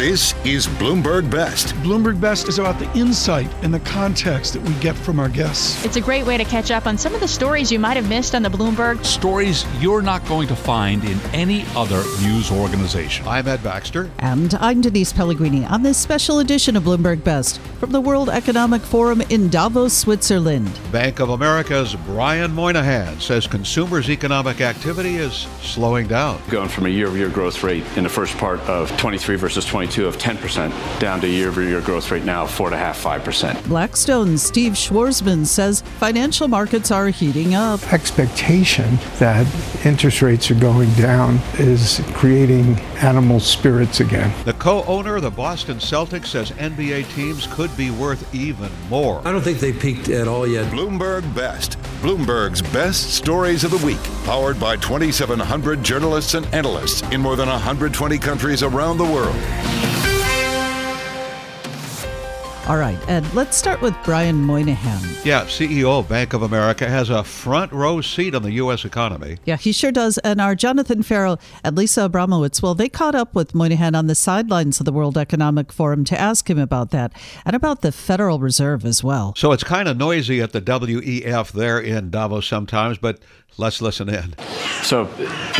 This is Bloomberg Best. Bloomberg Best is about the insight and the context that we get from our guests. It's a great way to catch up on some of the stories you might have missed on the Bloomberg. Stories you're not going to find in any other news organization. I'm Ed Baxter. And I'm Denise Pellegrini on this special edition of Bloomberg Best from the World Economic Forum in Davos, Switzerland. Bank of America's Brian Moynihan says consumers' economic activity is slowing down. Going from a year-over-year growth rate in the first part of 23 versus 22 of 10% down to year-over-year growth rate now 4.5%, 5%. Blackstone's Steve Schwarzman says financial markets are heating up. Expectation that interest rates are going down is creating animal spirits again. The co-owner of the Boston Celtics says NBA teams could be worth even more. I don't think they peaked at all yet. Bloomberg Best. Bloomberg's best stories of the week, powered by 2,700 journalists and analysts in more than 120 countries around the world. All right, Ed, let's start with Brian Moynihan. Yeah, CEO of Bank of America has a front row seat on the U.S. economy. Yeah, he sure does. And our Jonathan Farrell and Lisa Abramowitz, well, they caught up with Moynihan on the sidelines of the World Economic Forum to ask him about that and about the Federal Reserve as well. So it's kind of noisy at the WEF there in Davos sometimes, but let's listen in. So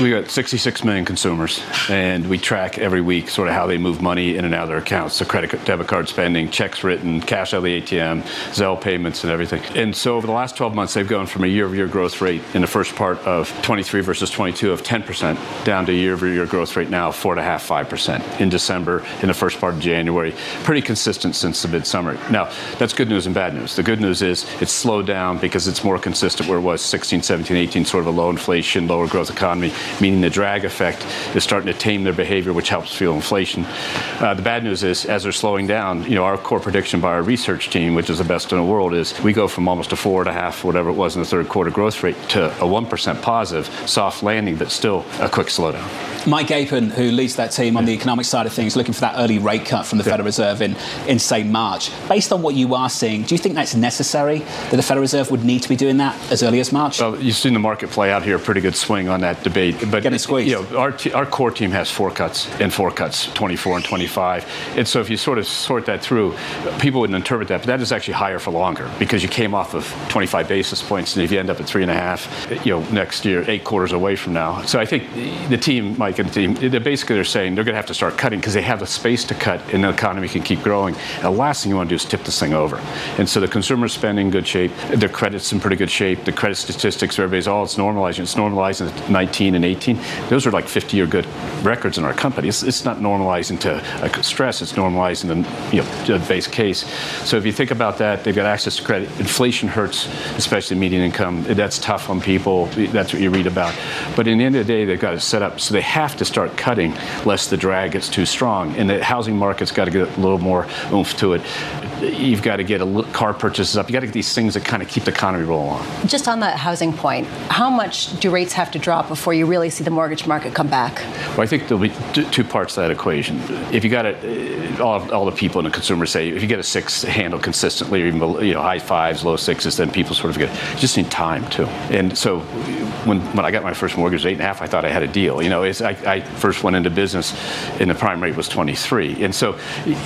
we got 66 million consumers, and we track every week sort of how they move money in and out of their accounts. So credit, debit card spending, checks written, cash out of the ATM, Zelle payments and everything. And so over the last 12 months, they've gone from a year-over-year growth rate in the first part of 23 versus 22 of 10% down to year-over-year growth rate now 4.5%, 5% in December, in the first part of January. Pretty consistent since the midsummer. Now, that's good news and bad news. The good news is it's slowed down because it's more consistent where it was 16, 17, 18, sort of a low inflation, lower growth economy, meaning the drag effect is starting to tame their behavior, which helps fuel inflation. The bad news is, as they're slowing down, you know, our core prediction by our research team, which is the best in the world, is we go from almost a 4.5, whatever it was in the third quarter growth rate, to a 1% positive, soft landing, but still a quick slowdown. Mike Apen, who leads that team on the economic side of things, looking for that early rate cut from the Federal Reserve in, say, March. Based on what you are seeing, do you think that's necessary, that the Federal Reserve would need to be doing that as early as March? Well, you've seen the market play out here, pretty good swing on that debate. But getting squeezed. You know, our core team has four cuts, 24 and 25. And so if you sort of sort that through, people wouldn't interpret that, but that is actually higher for longer because you came off of 25 basis points, and if you end up at 3.5, you know, next year, 8 quarters away from now. So I think the team, Mike and the team, they're saying they're going to have to start cutting because they have the space to cut, and the economy can keep growing. And the last thing you want to do is tip this thing over. And so the consumer spending in good shape, their credit's in pretty good shape, the credit statistics for everybody's all. It's normalizing to 19 and 18. Those are like 50-year good records in our company. It's not normalizing to stress. It's normalizing to, you know, to the base case. So if you think about that, they've got access to credit. Inflation hurts, especially median income. That's tough on people. That's what you read about. But in the end of the day, they've got it set up. So they have to start cutting lest the drag gets too strong. And the housing market's got to get a little more oomph to it. You've got to get car purchases up. You've got to get these things that kind of keep the economy rolling on. Just on that housing point, how much do rates have to drop before you really see the mortgage market come back? Well, I think there'll be two parts to that equation. If you got it, all the people in the consumer say, if you get a 6 handle consistently, or even, you know, high 5s, low 6s, then people sort of get it. You just need time, too. And so when I got my first mortgage at 8.5, I thought I had a deal. You know, I first went into business, and the prime rate was 23. And so,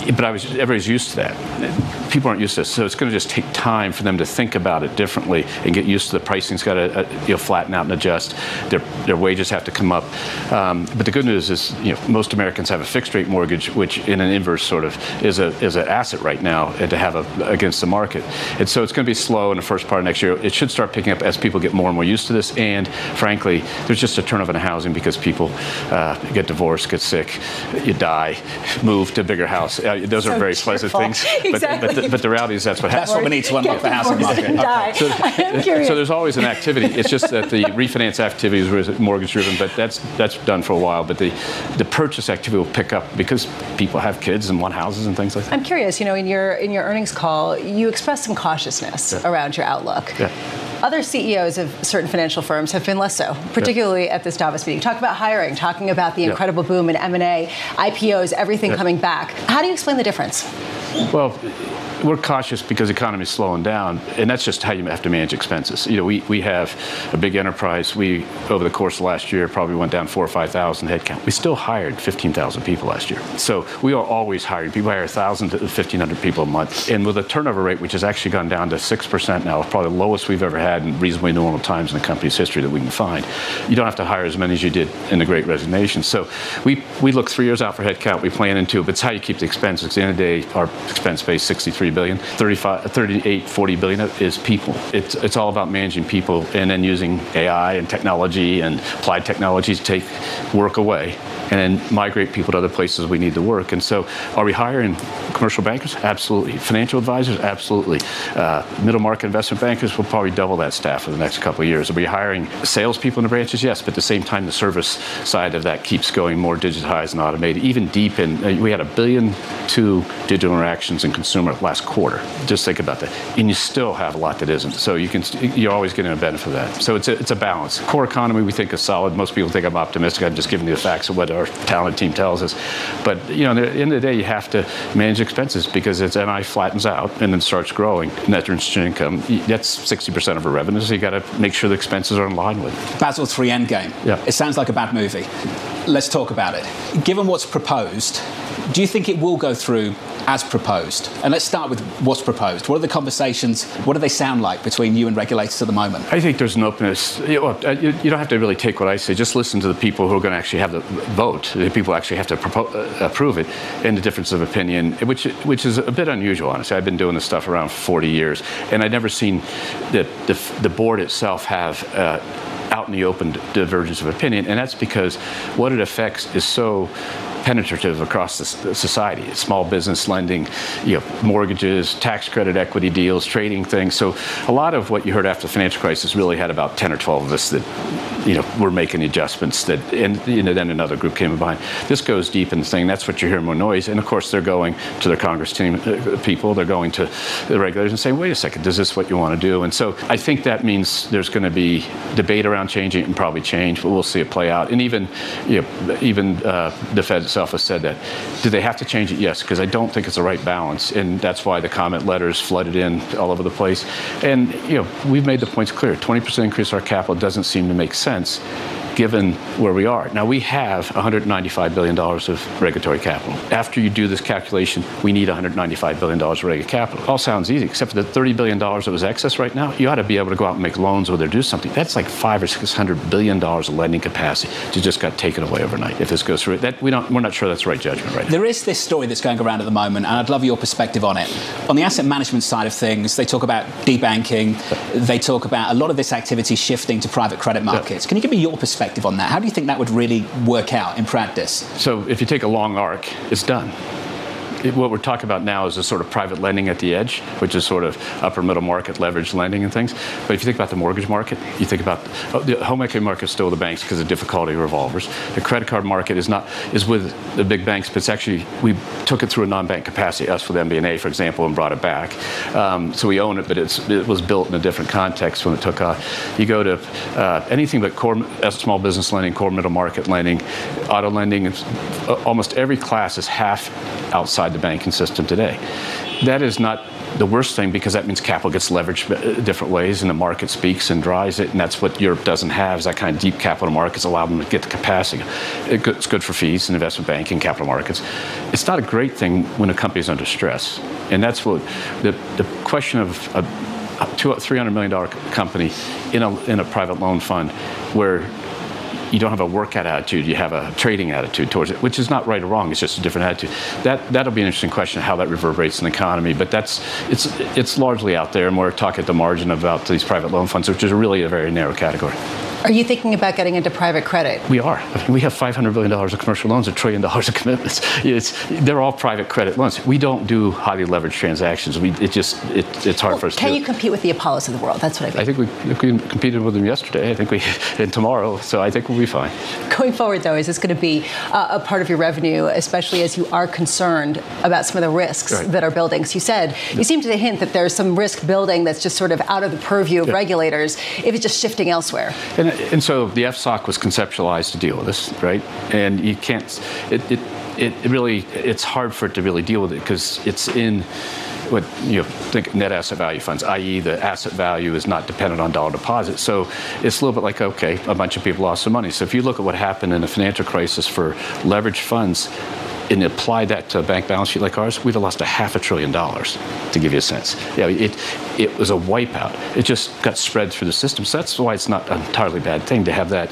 but everybody's used to that. People aren't used to this, so it's going to just take time for them to think about it differently and get used to the pricing's got to flatten out and adjust. Their wages have to come up. But the good news is, you know, most Americans have a fixed rate mortgage, which in an inverse sort of is an asset right now to have against the market. And so it's going to be slow in the first part of next year. It should start picking up as people get more and more used to this. And frankly, there's just a turnover in housing because people get divorced, get sick, you die, move to a bigger house. Those so are very cheerful, pleasant things. Exactly. But the reality is that's what happens. That's what we need to unlock the housing market. So there's always an activity. It's just that the refinance activity is mortgage-driven, but that's done for a while. But the purchase activity will pick up because people have kids and want houses and things like that. I'm curious. You know, in your earnings call, you expressed some cautiousness around your outlook. Yeah. Other CEOs of certain financial firms have been less so, particularly at this Davos meeting. Talk about hiring, talking about the incredible boom in M&A, IPOs, everything coming back. How do you explain the difference? Well, we're cautious because the economy is slowing down, and that's just how you have to manage expenses. You know, we have a big enterprise. We, over the course of last year, probably went down 4,000 or 5,000 headcount. We still hired 15,000 people last year. So we are always hiring. People hire 1,000 to 1,500 people a month. And with a turnover rate, which has actually gone down to 6% now, probably the lowest we've ever had in reasonably normal times in the company's history that we can find, you don't have to hire as many as you did in the Great Resignation. So we look 3 years out for headcount. We plan into it, but it's how you keep the expenses. At the end of the day, our expense base, $63 billion, 38, 40 billion is people. It's all about managing people and then using AI and technology and applied technology to take work away and then migrate people to other places we need to work. And so are we hiring commercial bankers? Absolutely. Financial advisors? Absolutely. Middle market investment bankers will probably double that staff in the next couple of years. Are we hiring salespeople in the branches? Yes, but at the same time, the service side of that keeps going more digitized and automated. Even deep in, we had 1.2 billion digital interactions in consumer last quarter. Just think about that. And you still have a lot that isn't. So you're always getting a benefit of that. So it's a balance. Core economy, we think, is solid. Most people think I'm optimistic. I'm just giving you the facts of what our talent team tells us. But, you know, at the end of the day, you have to manage expenses because its NI flattens out and then starts growing. Net interest income, that's 60% of our revenue, so you got to make sure the expenses are in line with it. Basel III Endgame. Yeah. It sounds like a bad movie. Let's talk about it. Given what's proposed, do you think it will go through as proposed? And let's start with what's proposed. What are the conversations, what do they sound like between you and regulators at the moment? I think there's an openness. You don't have to really take what I say. Just listen to the people who are going to actually have the vote. The people actually have to approve it, and the difference of opinion, which is a bit unusual, honestly. I've been doing this stuff around 40 years, and I've never seen the board itself have out in the open divergence of opinion, and that's because what it affects is so penetrative across the society. It's small business lending, you know, mortgages, tax credit equity deals, trading things. So a lot of what you heard after the financial crisis really had about 10 or 12 of us that, you know, were making adjustments that, and, you know, then another group came behind. This goes deep in the thing. That's what you're hearing more noise. And of course, they're going to their Congress team people, they're going to the regulators and saying, wait a second, is this what you want to do? And so I think that means there's going to be debate around changing it and probably change, but we'll see it play out. And even, you know, the Fed's has said that. Do they have to change it? Yes, because I don't think it's the right balance, and that's why the comment letters flooded in all over the place. And, you know, we've made the points clear. 20% increase our capital doesn't seem to make sense given where we are. Now, we have $195 billion of regulatory capital. After you do this calculation, we need $195 billion of regulatory capital. All sounds easy, except for the $30 billion that was excess right now, you ought to be able to go out and make loans or do something. That's like $500 or $600 billion of lending capacity that just got taken away overnight if this goes through. We're not sure that's the right judgment right now. There is this story that's going around at the moment, and I'd love your perspective on it. On the asset management side of things, they talk about debanking. They talk about a lot of this activity shifting to private credit markets. Yeah. Can you give me your perspective on that? How do you think that would really work out in practice? So if you take a long arc, it's done. What we're talking about now is a sort of private lending at the edge, which is sort of upper middle market leverage lending and things. But if you think about the mortgage market, you think about the home equity market is still the banks because of difficulty revolvers. The credit card market is with the big banks, but it's actually, we took it through a non-bank capacity, us with MBNA, for example, and brought it back. So we own it, but it was built in a different context when it took off. You go to anything but core small business lending, core middle market lending, auto lending. Almost every class is half outside the banking system today. That is not the worst thing because that means capital gets leveraged different ways and the market speaks and drives it, and that's what Europe doesn't have is that kind of deep capital markets allow them to get the capacity. It's good for fees and investment banking, capital markets. It's not a great thing when a company's under stress, and that's what the question of a $300 million company in a private loan fund where you don't have a workout attitude, you have a trading attitude towards it, which is not right or wrong, it's just a different attitude. That'll be an interesting question, how that reverberates in the economy, but it's largely out there, and we're talking at the margin about these private loan funds, which is really a very narrow category. Are you thinking about getting into private credit? We are. I mean, we have $500 billion of commercial loans, $1 trillion of commitments. They're all private credit loans. We don't do highly leveraged transactions. It's hard for us to do. Can you compete with the Apollos of the world? That's what I mean. I think we competed with them yesterday. I think and tomorrow. So I think we'll be fine. Going forward, though, is this going to be a part of your revenue, especially as you are concerned about some of the risks right. that are building? So you said you seem to hint that there's some risk building that's just sort of out of the purview of regulators if it's just shifting elsewhere. And so the FSOC was conceptualized to deal with this, right? And you can't, it's hard for it to really deal with it because it's in what you know, think net asset value funds, i.e. the asset value is not dependent on dollar deposits. So it's a little bit like, okay, a bunch of people lost some money. So if you look at what happened in the financial crisis for leveraged funds, and apply that to a bank balance sheet like ours, we'd have lost $500 billion, to give you a sense. Yeah, it was a wipeout. It just got spread through the system. So that's why it's not an entirely bad thing to have that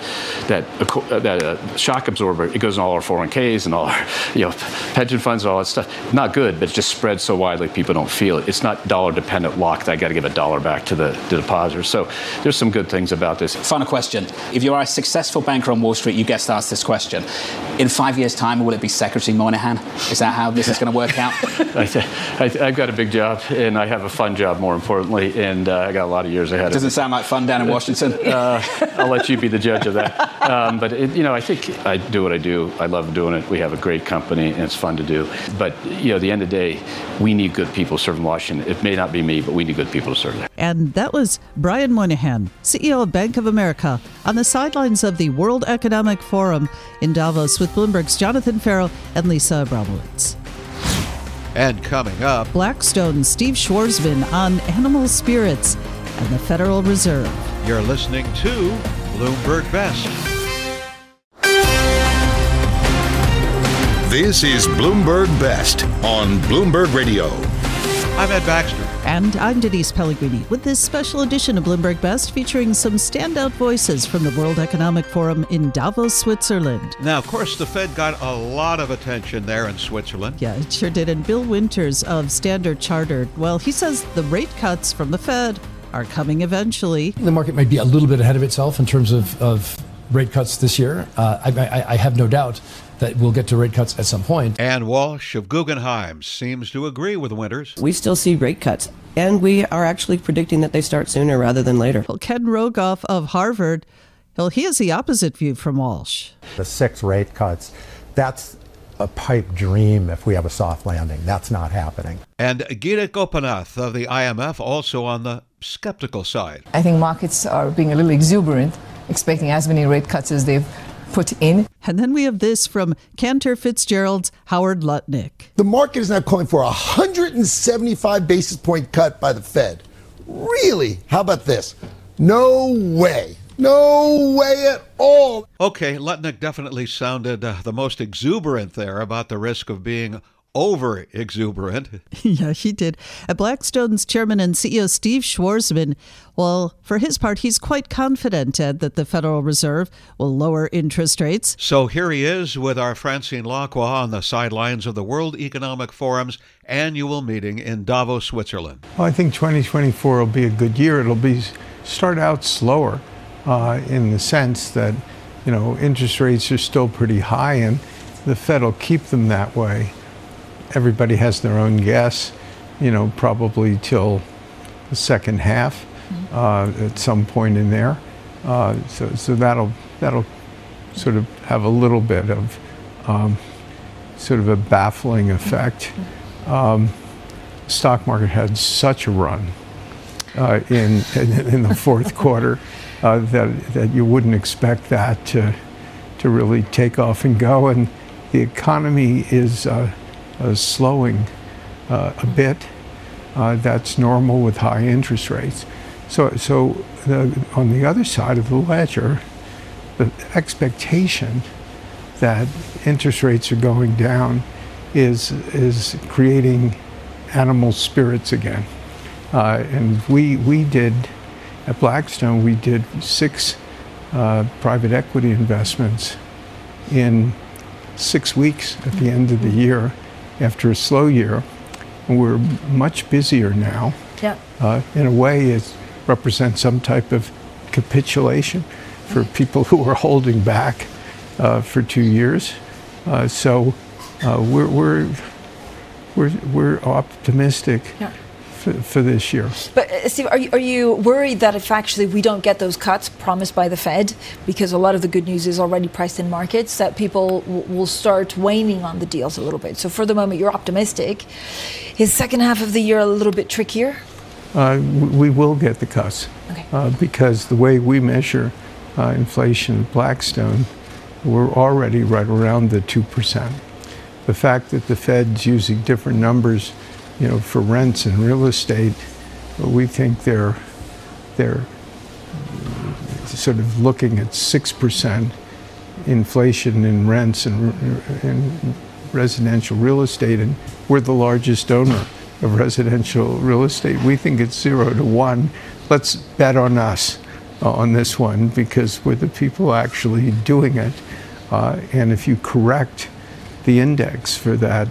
shock absorber. It goes in all our 401ks and all our pension funds and all that stuff. Not good, but it just spreads so widely people don't feel it. It's not dollar dependent lock that I got to give $1 back to the depositor. So there's some good things about this. Final question. If you are a successful banker on Wall Street, you get asked this question. In 5 years' time, will it be Secretary Moynihan? Is that how this is going to work out? I've got a big job, and I have a fun job, more importantly, and I got a lot of years ahead of me. Doesn't sound like fun down in Washington. I'll let you be the judge of that. But I think I do what I do. I love doing it. We have a great company, and it's fun to do. But at the end of the day, we need good people serving Washington. It may not be me, but we need good people to serve there. And that was Brian Moynihan, CEO of Bank of America, on the sidelines of the World Economic Forum in Davos with Bloomberg's Jonathan Farrell and Lisa Abramowitz. And coming up, Blackstone's Steve Schwarzman on animal spirits and the Federal Reserve. You're listening to Bloomberg Best. This is Bloomberg Best on Bloomberg Radio. I'm Ed Baxter. And I'm Denise Pellegrini with this special edition of Bloomberg Best featuring some standout voices from the World Economic Forum in Davos, Switzerland. Now, of course, the Fed got a lot of attention there in Switzerland. Yeah, it sure did. And Bill Winters of Standard Chartered, well, he says the rate cuts from the Fed are coming eventually. The market might be a little bit ahead of itself in terms of rate cuts this year. I have no doubt that we'll get to rate cuts at some point. Ann Walsh of Guggenheim seems to agree with Winters. We still see rate cuts, and we are actually predicting that they start sooner rather than later. Well, Ken Rogoff of Harvard, well, he has the opposite view from Walsh. The 6 rate cuts, that's a pipe dream if we have a soft landing. That's not happening. And Gita Gopinath of the IMF also on the skeptical side. I think markets are being a little exuberant, expecting as many rate cuts as they've put in. And then we have this from Cantor Fitzgerald's Howard Lutnick. The market is now calling for a 175 basis point cut by the Fed. Really? How about this? No way. No way at all. Okay, Lutnick definitely sounded the most exuberant there about the risk of being over exuberant. Yeah, he did. At Blackstone's chairman and CEO Steve Schwarzman, well, for his part, he's quite confident, Ed, that the Federal Reserve will lower interest rates. So here he is with our Francine Lacroix on the sidelines of the World Economic Forum's annual meeting in Davos, Switzerland. Well, I think 2024 will be a good year. It'll be start out slower in the sense that, interest rates are still pretty high and the Fed will keep them that way. Everybody has their own guess, probably till the second half at some point in there. So that'll sort of have a little bit of sort of a baffling effect. Stock market had such a run in the fourth quarter that you wouldn't expect that to really take off and go. And the economy is slowing a bit. That's normal with high interest rates. So on the other side of the ledger, the expectation that interest rates are going down is creating animal spirits again. And we did at Blackstone, we did 6 private equity investments in 6 weeks at the end of the year. After a slow year, and we're much busier now. Yep. In a way, it represents some type of capitulation for people who are holding back for 2 years. So we're optimistic. Yep. For this year. But Steve, are you worried that if actually we don't get those cuts promised by the Fed, because a lot of the good news is already priced in markets, that people will start waning on the deals a little bit? So for the moment, you're optimistic. Is second half of the year a little bit trickier? We will get the cuts. Okay. Because the way we measure inflation at Blackstone, we're already right around the 2%. the fact that the Fed's using different numbers, you know, for rents and real estate, we think they're sort of looking at 6% inflation in rents and residential real estate, and we're the largest donor of residential real estate. We think it's 0 to 1. Let's bet on us on this one, because we're the people actually doing it. And if you correct the index for that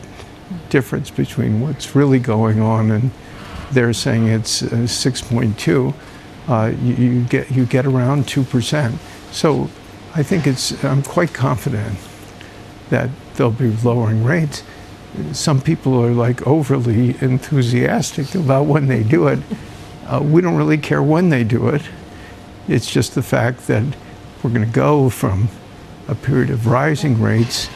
difference between what's really going on and they're saying it's 6.2, you get around 2%. So I think I'm quite confident that they'll be lowering rates. Some people are like overly enthusiastic about when they do it. We don't really care when they do it. It's just the fact that we're going to go from a period of rising rates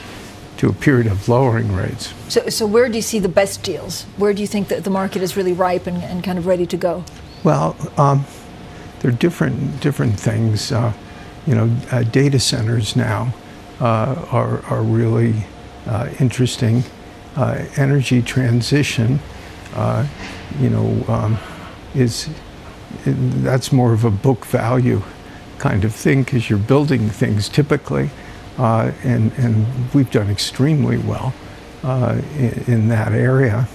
to a period of lowering rates. So where do you see the best deals? Where do you think that the market is really ripe and kind of ready to go? Well, there are different things. Data centers now are really interesting. Energy transition, that's more of a book value kind of thing, because you're building things typically, and we've done extremely well in that area.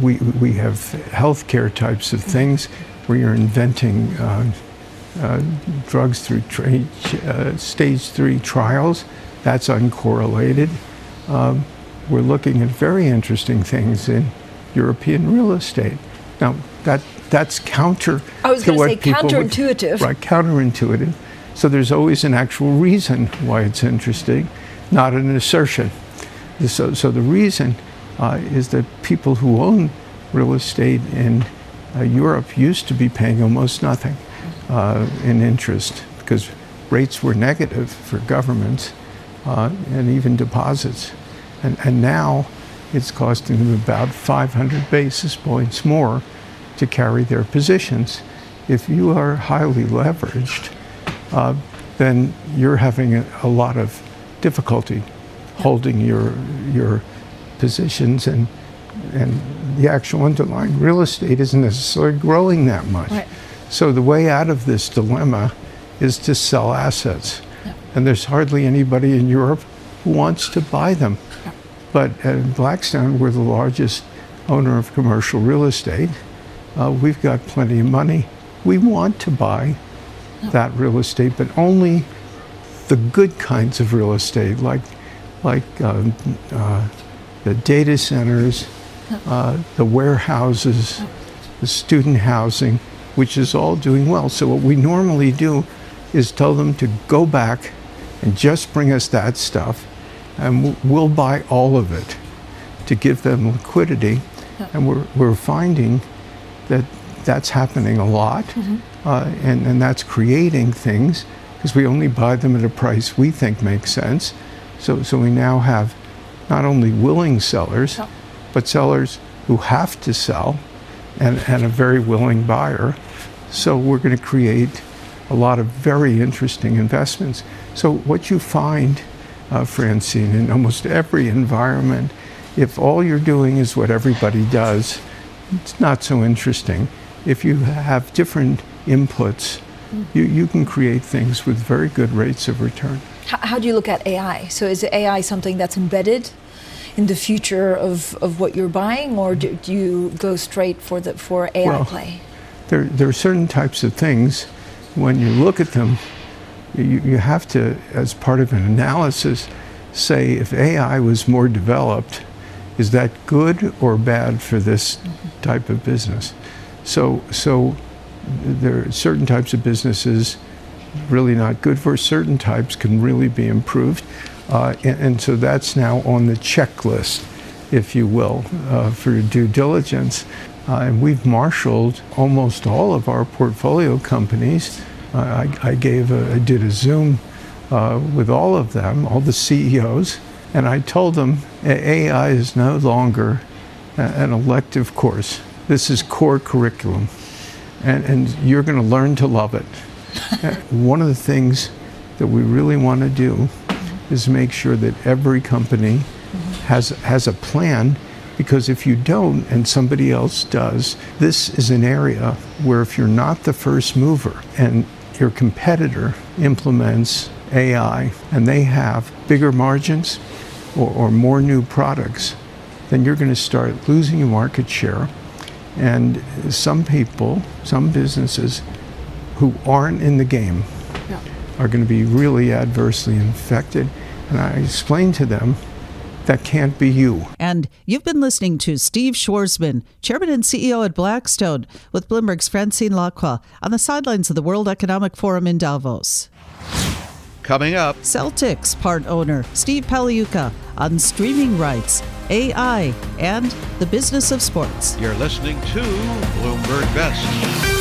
We have healthcare types of things where you're inventing drugs through stage 3 trials. That's uncorrelated. We're looking at very interesting things in European real estate. Now, that's counter. I was going to say counterintuitive. Right, counterintuitive. So there's always an actual reason why it's interesting, not an assertion. So the reason is that people who own real estate in Europe used to be paying almost nothing in interest, because rates were negative for governments and even deposits. And now it's costing them about 500 basis points more to carry their positions. If you are highly leveraged, then you're having a lot of difficulty holding your positions, and the actual underlying real estate isn't necessarily growing that much. Right. So the way out of this dilemma is to sell assets. Yep. And there's hardly anybody in Europe who wants to buy them. Yep. But at Blackstone, we're the largest owner of commercial real estate. We've got plenty of money. We want to buy that real estate, but only the good kinds of real estate, like the data centers, the warehouses, the student housing, which is all doing well. So what we normally do is tell them to go back and just bring us that stuff, and we'll buy all of it to give them liquidity. And we're finding that that's happening a lot. Mm-hmm. And that's creating things, because we only buy them at a price we think makes sense. So we now have not only willing sellers, but sellers who have to sell, and a very willing buyer. So we're going to create a lot of very interesting investments. So what you find, Francine, in almost every environment, if all you're doing is what everybody does, it's not so interesting. If you have different inputs, you can create things with very good rates of return. How do you look at AI? So is AI something that's embedded in the future of what you're buying, or do you go straight for AI play? There are certain types of things. When you look at them, you have to, as part of an analysis, say if AI was more developed, is that good or bad for this type of business? So there are certain types of businesses really not good for, certain types can really be improved. And so that's now on the checklist, if you will, for due diligence. And we've marshaled almost all of our portfolio companies. I did a Zoom with all of them, all the CEOs, and I told them AI is no longer an elective course. This is core curriculum. And you're going to learn to love it. One of the things that we really want to do is make sure that every company has a plan, because if you don't and somebody else does, this is an area where if you're not the first mover and your competitor implements AI and they have bigger margins or more new products, then you're going to start losing your market share. And some people, some businesses who aren't in the game are going to be really adversely affected. And I explained to them, that can't be you. And you've been listening to Steve Schwarzman, Chairman and CEO at Blackstone, with Bloomberg's Francine Lacroix on the sidelines of the World Economic Forum in Davos. Coming up, Celtics part owner Steve Pagliuca on streaming rights, AI, and the business of sports. You're listening to Bloomberg Best.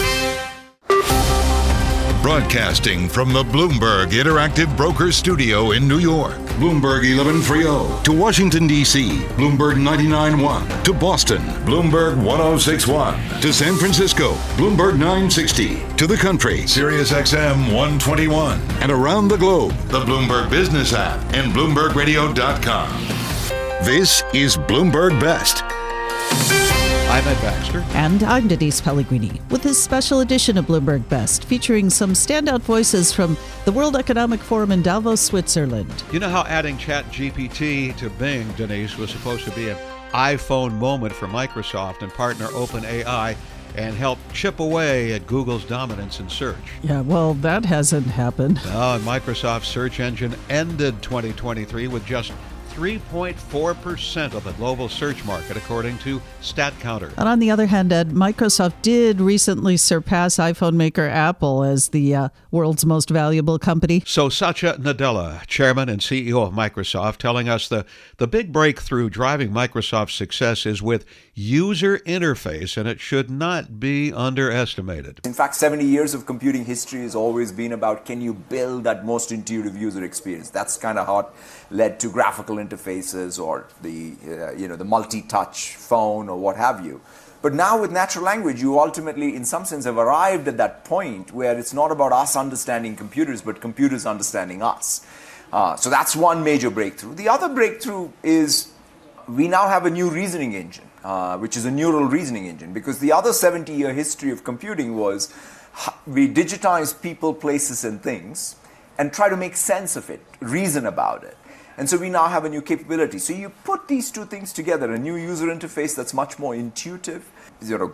Broadcasting from the Bloomberg Interactive Brokers Studio in New York, Bloomberg 1130, to Washington, D.C., Bloomberg 99.1, to Boston, Bloomberg 106.1, to San Francisco, Bloomberg 960, to the country, Sirius XM 121, and around the globe, the Bloomberg Business App and BloombergRadio.com. This is Bloomberg Best. I'm Ed Baxter. And I'm Denise Pellegrini with this special edition of Bloomberg Best, featuring some standout voices from the World Economic Forum in Davos, Switzerland. You know how adding ChatGPT to Bing, Denise, was supposed to be an iPhone moment for Microsoft and partner OpenAI, and help chip away at Google's dominance in search? Yeah, well, that hasn't happened. No, Microsoft's search engine ended 2023 with just 3.4% of the global search market, according to StatCounter. And on the other hand, Ed, Microsoft did recently surpass iPhone maker Apple as the world's most valuable company. So Satya Nadella, chairman and CEO of Microsoft, telling us the big breakthrough driving Microsoft's success is with user interface, and it should not be underestimated. In fact, 70 years of computing history has always been about, can you build that most intuitive user experience? That's kind of how it led to graphical interfaces or the the multi-touch phone or what have you. But now with natural language, you ultimately, in some sense, have arrived at that point where it's not about us understanding computers, but computers understanding us. So that's one major breakthrough. The other breakthrough is we now have a new reasoning engine, which is a neural reasoning engine, because the other 70-year history of computing was we digitized people, places, and things and try to make sense of it, reason about it. And so we now have a new capability. So you put these two things together, a new user interface that's much more intuitive,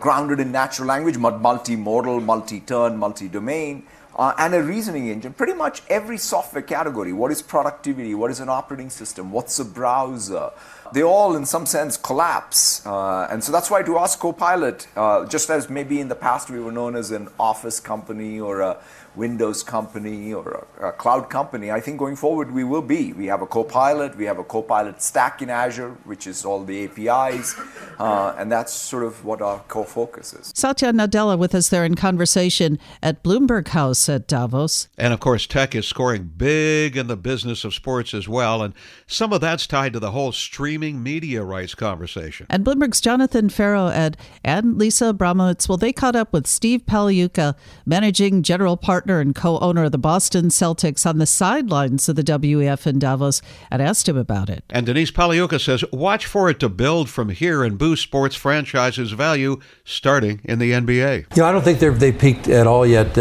grounded in natural language, multimodal, multi-turn, multi-domain, and a reasoning engine. Pretty much every software category, what is productivity, what is an operating system, what's a browser, they all in some sense collapse. And so that's why to us, Copilot, just as maybe in the past we were known as an Office company or a Windows company or a cloud company, I think going forward we will be. We have a Copilot, we have a Copilot stack in Azure, which is all the APIs, and that's sort of what our core focus is. Satya Nadella with us there in conversation at Bloomberg House at Davos. And of course, tech is scoring big in the business of sports as well, and some of that's tied to the whole streaming media rights conversation. And Bloomberg's Jonathan Farrell, Ed, and Lisa Abramowitz, well, they caught up with Steve Pagliuca, managing general partner and co-owner of the Boston Celtics, on the sidelines of the WEF in Davos, and asked him about it. And Denise Pellegrini says, watch for it to build from here and boost sports franchises' value, starting in the NBA. I don't think they peaked at all yet.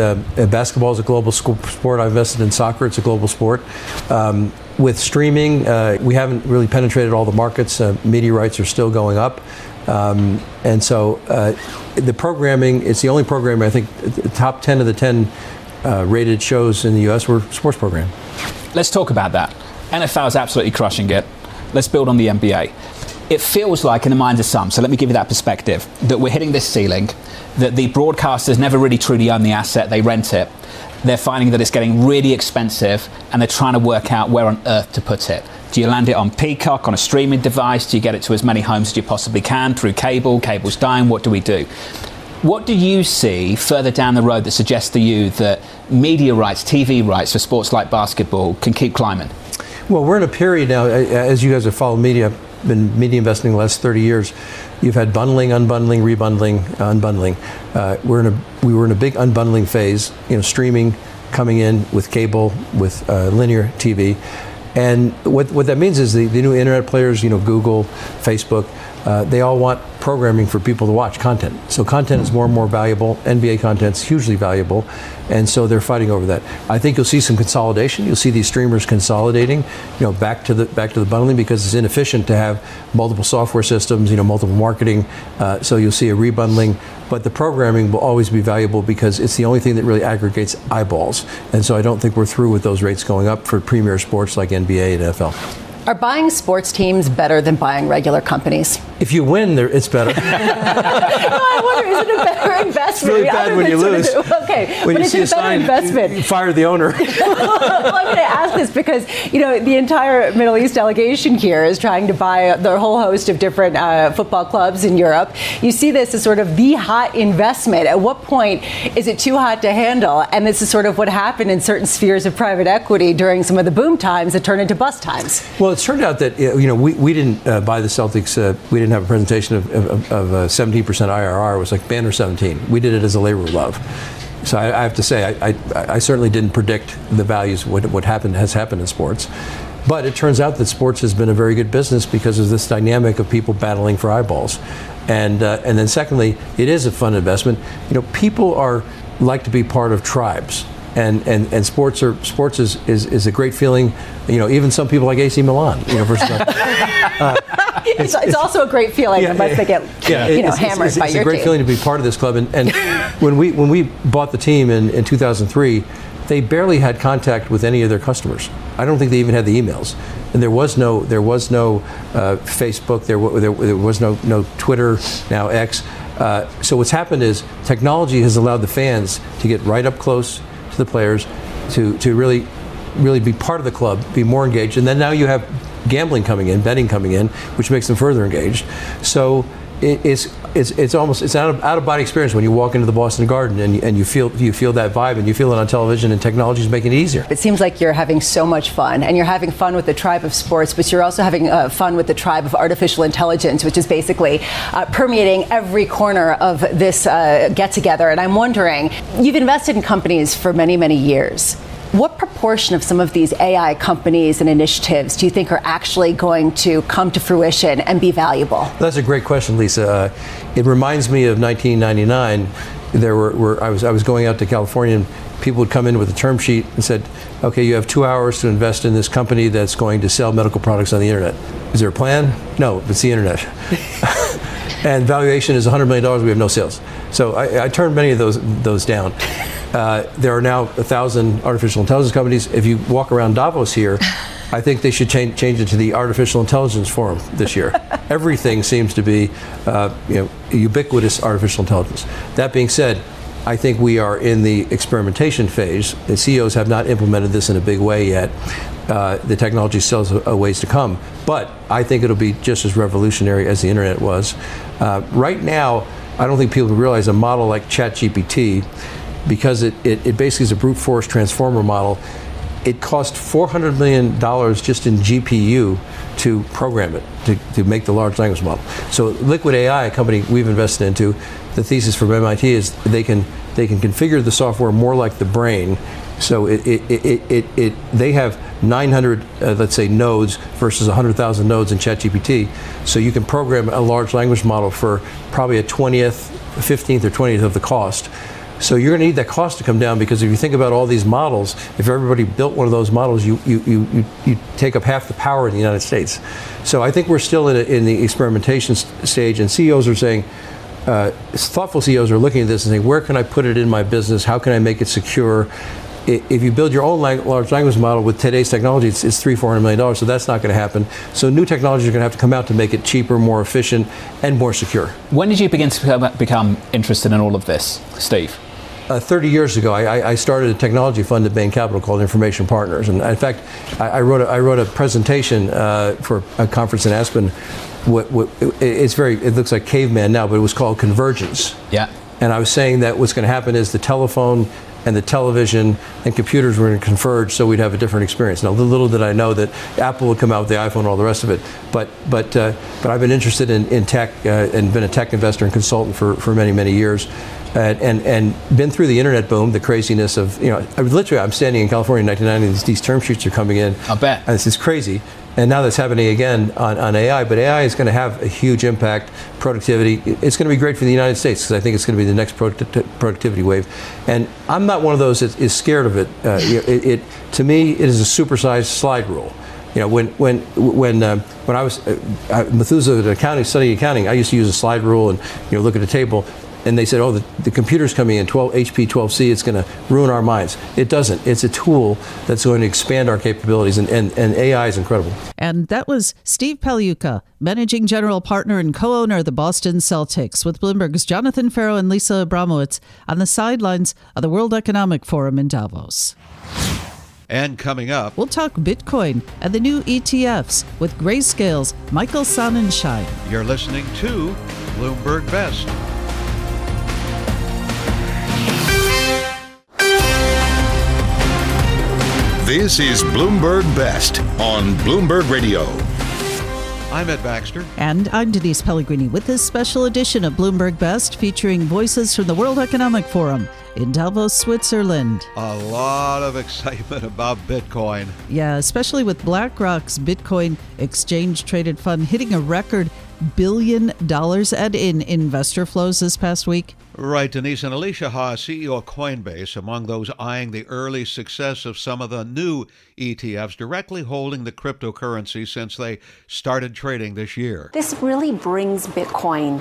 Basketball is a global sport. I invested in soccer. It's a global sport. With streaming, we haven't really penetrated all the markets. Media rights are still going up. And so the programming, it's the only programming, I think, the top 10 of the 10 rated shows in the U.S. were sports program. Let's talk about that. NFL is absolutely crushing it. Let's build on the NBA. It feels like, in the minds of some, so let me give you that perspective, that we're hitting this ceiling, that the broadcasters never really truly own the asset, they rent it. They're finding that it's getting really expensive, and they're trying to work out where on earth to put it. Do you land it on Peacock, on a streaming device? Do you get it to as many homes as you possibly can through cable? Cable's dying. What do we do? What do you see further down the road that suggests to you that media rights, TV rights for sports like basketball can keep climbing? Well, we're in a period now, as you guys have followed media, been media investing the last 30 years. You've had bundling, unbundling, rebundling, unbundling. We were in a big unbundling phase, streaming coming in with cable, with linear TV. And what that means is the new internet players, you know, Google, Facebook, they all want programming for people to watch content. So content is more and more valuable. NBA content's hugely valuable. And so they're fighting over that. I think you'll see some consolidation. You'll see these streamers consolidating, you know, back to the bundling, because it's inefficient to have multiple software systems, you know, multiple marketing. So you'll see a rebundling. But the programming will always be valuable because it's the only thing that really aggregates eyeballs. And so I don't think we're through with those rates going up for premier sports like NBA and NFL. Are buying sports teams better than buying regular companies? If you win, it's better. Well, I wonder, is it a better investment? It's really bad when you lose. Okay, when you see a sign, you fire the owner. Well, I'm going to ask this because, you know, the entire Middle East delegation here is trying to buy their whole host of different football clubs in Europe. You see this as sort of the hot investment. At what point is it too hot to handle? And this is sort of what happened in certain spheres of private equity during some of the boom times that turned into bust times. Well, it turned out that, you know, we didn't buy the Celtics. We didn't have a presentation of 17% IRR. It was like banner 17. We did it as a labor of love. So I have to say, I certainly didn't predict the values, what has happened in sports. But it turns out that sports has been a very good business because of this dynamic of people battling for eyeballs. And then secondly, it is a fun investment. You know, people like to be part of tribes. And sports is a great feeling, you know. Even some people like AC Milan, you know. It's also a great feeling unless they get hammered by your team. It's a great feeling to be part of this club. And when we bought the team in 2003, they barely had contact with any of their customers. I don't think they even had the emails. And there was no Facebook. There was no Twitter, now X. So what's happened is technology has allowed the fans to get right up close to the players, to really be part of the club, be more engaged. And then now you have gambling coming in, betting coming in, which makes them further engaged. So it's almost out of body experience when you walk into the Boston Garden and you feel that vibe, and you feel it on television, and technology is making it easier. It seems like you're having so much fun, and you're having fun with the tribe of sports, but you're also having fun with the tribe of artificial intelligence, which is basically permeating every corner of this get together. And I'm wondering, you've invested in companies for many, many years. What proportion of some of these AI companies and initiatives do you think are actually going to come to fruition and be valuable? That's a great question, Lisa. It reminds me of 1999. I was going out to California, and people would come in with a term sheet and said, "Okay, you have 2 hours to invest in this company that's going to sell medical products on the internet. Is there a plan? No, it's the internet." And valuation is $100 million. We have no sales. So I turned many of those down. There are now 1,000 artificial intelligence companies. If you walk around Davos here, I think they should change it to the Artificial Intelligence Forum this year. Everything seems to be ubiquitous artificial intelligence. That being said, I think we are in the experimentation phase. The CEOs have not implemented this in a big way yet. The technology still has a ways to come. But I think it'll be just as revolutionary as the internet was. Right now, I don't think people realize a model like ChatGPT, because it basically is a brute force transformer model. It cost $400 million just in GPU to program it, to make the large language model. So Liquid AI, a company we've invested into, the thesis from MIT is they can configure the software more like the brain. So they have 900, let's say, nodes versus 100,000 nodes in ChatGPT. So you can program a large language model for probably a 15th or 20th of the cost. So you're going to need that cost to come down, because if you think about all these models, if everybody built one of those models, you take up half the power in the United States. So I think we're still in the experimentation stage, and CEOs are saying, thoughtful CEOs are looking at this and saying, where can I put it in my business? How can I make it secure? If you build your own large language model with today's technology, it's $300-400 million, so that's not going to happen. So new technologies are going to have to come out to make it cheaper, more efficient, and more secure. When did you begin to become interested in all of this, Steve? 30 years ago, I started a technology fund at Bain Capital called Information Partners. And in fact, I wrote a presentation for a conference in Aspen. It looks like caveman now, but it was called Convergence. Yeah. And I was saying that what's going to happen is the telephone and the television and computers were going to converge, so we'd have a different experience. Now, little did I know that Apple would come out with the iPhone and all the rest of it. But I've been interested in tech and been a tech investor and consultant for many, many years. and been through the internet boom, the craziness of, you know, I'm standing in California in 1990, these term sheets are coming in. I'll bet. And this is crazy. And now that's happening again on AI, but AI is going to have a huge impact, productivity. It's going to be great for the United States because I think it's going to be the next productivity wave. And I'm not one of those that is scared of it. To me, it is a supersized slide rule. You know, when I was Methuselah at accounting, studying accounting, I used to use a slide rule and, you know, look at a table. And they said, oh, the computer's coming in, 12 HP 12C, it's going to ruin our minds. It doesn't. It's a tool that's going to expand our capabilities, and AI is incredible. And that was Steve Pagliuca, Managing General Partner and co-owner of the Boston Celtics, with Bloomberg's Jonathan Farrell and Lisa Abramowitz on the sidelines of the World Economic Forum in Davos. And coming up, we'll talk Bitcoin and the new ETFs with Grayscale's Michael Sonnenshein. You're listening to Bloomberg Best. This is Bloomberg Best on Bloomberg Radio. I'm Ed Baxter. And I'm Denise Pellegrini with this special edition of Bloomberg Best, featuring voices from the World Economic Forum in Davos, Switzerland. A lot of excitement about Bitcoin. Yeah, especially with BlackRock's Bitcoin exchange-traded fund hitting a record $1 billion, Ed, in investor flows this past week. Right, Denise. And Alesia Haas, CEO of Coinbase, among those eyeing the early success of some of the new ETFs directly holding the cryptocurrency since they started trading this year. This really brings Bitcoin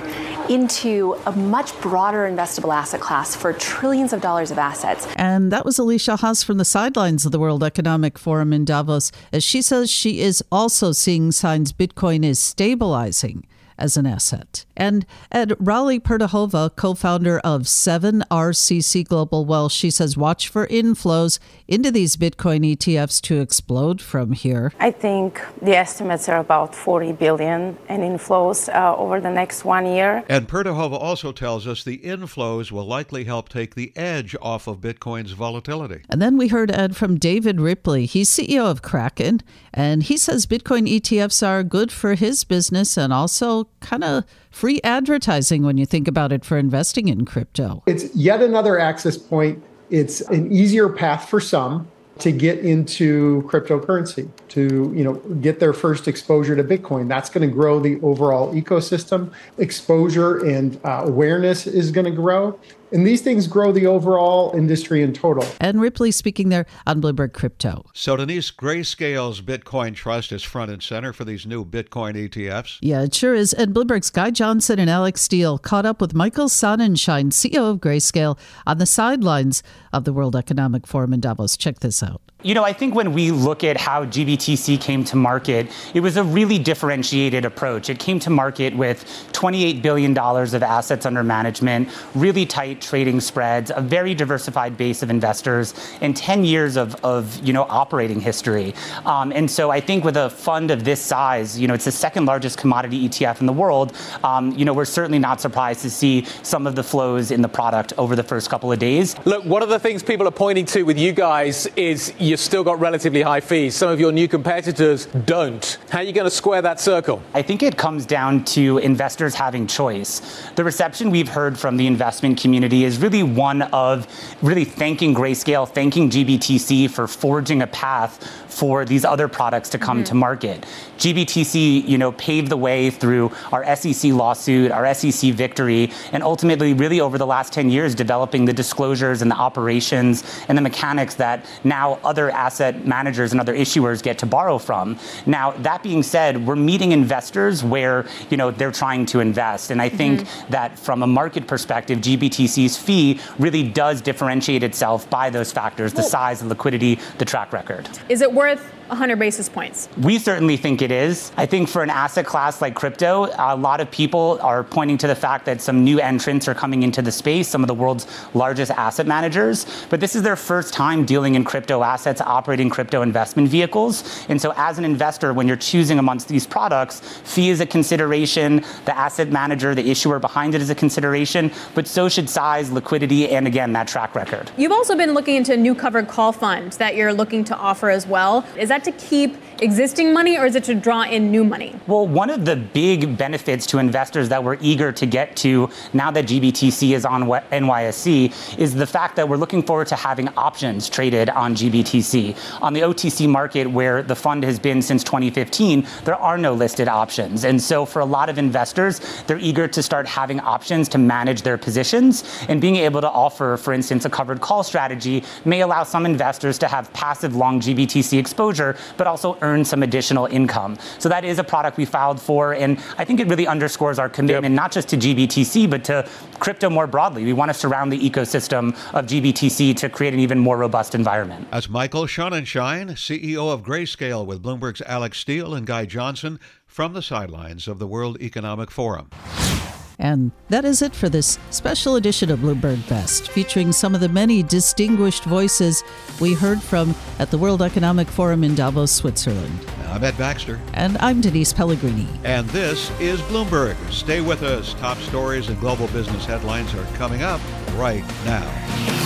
into a much broader investable asset class for trillions of dollars of assets. And that was Alesia Haas from the sidelines of the World Economic Forum in Davos, as she says she is also seeing signs Bitcoin is stabilizing as an asset. And Ed, Rali Pertahova, co-founder of 7RCC Global Wealth, she says watch for inflows into these Bitcoin ETFs to explode from here. I think the estimates are about 40 billion in inflows over the next 1 year. And Pertahova also tells us the inflows will likely help take the edge off of Bitcoin's volatility. And then we heard, Ed, from David Ripley. He's CEO of Kraken, and he says Bitcoin ETFs are good for his business and also kind of free advertising when you think about it for investing in crypto. It's yet another access point. It's an easier path for some to get into cryptocurrency, to, you know, get their first exposure to Bitcoin. That's going to grow the overall ecosystem. Exposure and awareness is going to grow. And these things grow the overall industry in total. And Ripley speaking there on Bloomberg Crypto. So Denise, Grayscale's Bitcoin Trust is front and center for these new Bitcoin ETFs. Yeah, it sure is. And Bloomberg's Guy Johnson and Alex Steele caught up with Michael Sonnenshein, CEO of Grayscale, on the sidelines of the World Economic Forum in Davos. Check this out. You know, I think when we look at how GBTC came to market, it was a really differentiated approach. It came to market with $28 billion of assets under management, really tight trading spreads, a very diversified base of investors, and 10 years of you know, operating history. And so I think with a fund of this size, you know, it's the second largest commodity ETF in the world. You know, we're certainly not surprised to see some of the flows in the product over the first couple of days. Look, one of the things people are pointing to with you guys is you've still got relatively high fees. Some of your new competitors don't. How are you going to square that circle? I think it comes down to investors having choice. The reception we've heard from the investment community is really one of really thanking Grayscale, thanking GBTC for forging a path for these other products to come to market. GBTC, you know, paved the way through our SEC lawsuit, our SEC victory, and ultimately really over the last 10 years developing the disclosures and the operations and the mechanics that now other asset managers and other issuers get to borrow from. Now, that being said, we're meeting investors where, you know, they're trying to invest. And I think that from a market perspective, GBTC's fee really does differentiate itself by those factors, the size, the liquidity, the track record. Is it worth 100 basis points? We certainly think it is. I think for an asset class like crypto, a lot of people are pointing to the fact that some new entrants are coming into the space, some of the world's largest asset managers, but this is their first time dealing in crypto assets, operating crypto investment vehicles. And so as an investor, when you're choosing amongst these products, fee is a consideration, the asset manager, the issuer behind it is a consideration, but so should size, liquidity, and again, that track record. You've also been looking into a new covered call fund that you're looking to offer as well. Is that that to keep existing money or is it to draw in new money? Well, one of the big benefits to investors that we're eager to get to now that GBTC is on NYSE is the fact that we're looking forward to having options traded on GBTC. On the OTC market where the fund has been since 2015, there are no listed options. And so for a lot of investors, they're eager to start having options to manage their positions, and being able to offer, for instance, a covered call strategy may allow some investors to have passive long GBTC exposure, but also earn some additional income. So that is a product we filed for, and I think it really underscores our commitment not just to GBTC, but to crypto more broadly. We want to surround the ecosystem of GBTC to create an even more robust environment. That's Michael Sonnenshein, CEO of Grayscale, with Bloomberg's Alex Steele and Guy Johnson from the sidelines of the World Economic Forum. And that is it for this special edition of Bloomberg Vest, featuring some of the many distinguished voices we heard from at the World Economic Forum in Davos, Switzerland. I'm Ed Baxter. And I'm Denise Pellegrini. And this is Bloomberg. Stay with us. Top stories and global business headlines are coming up right now.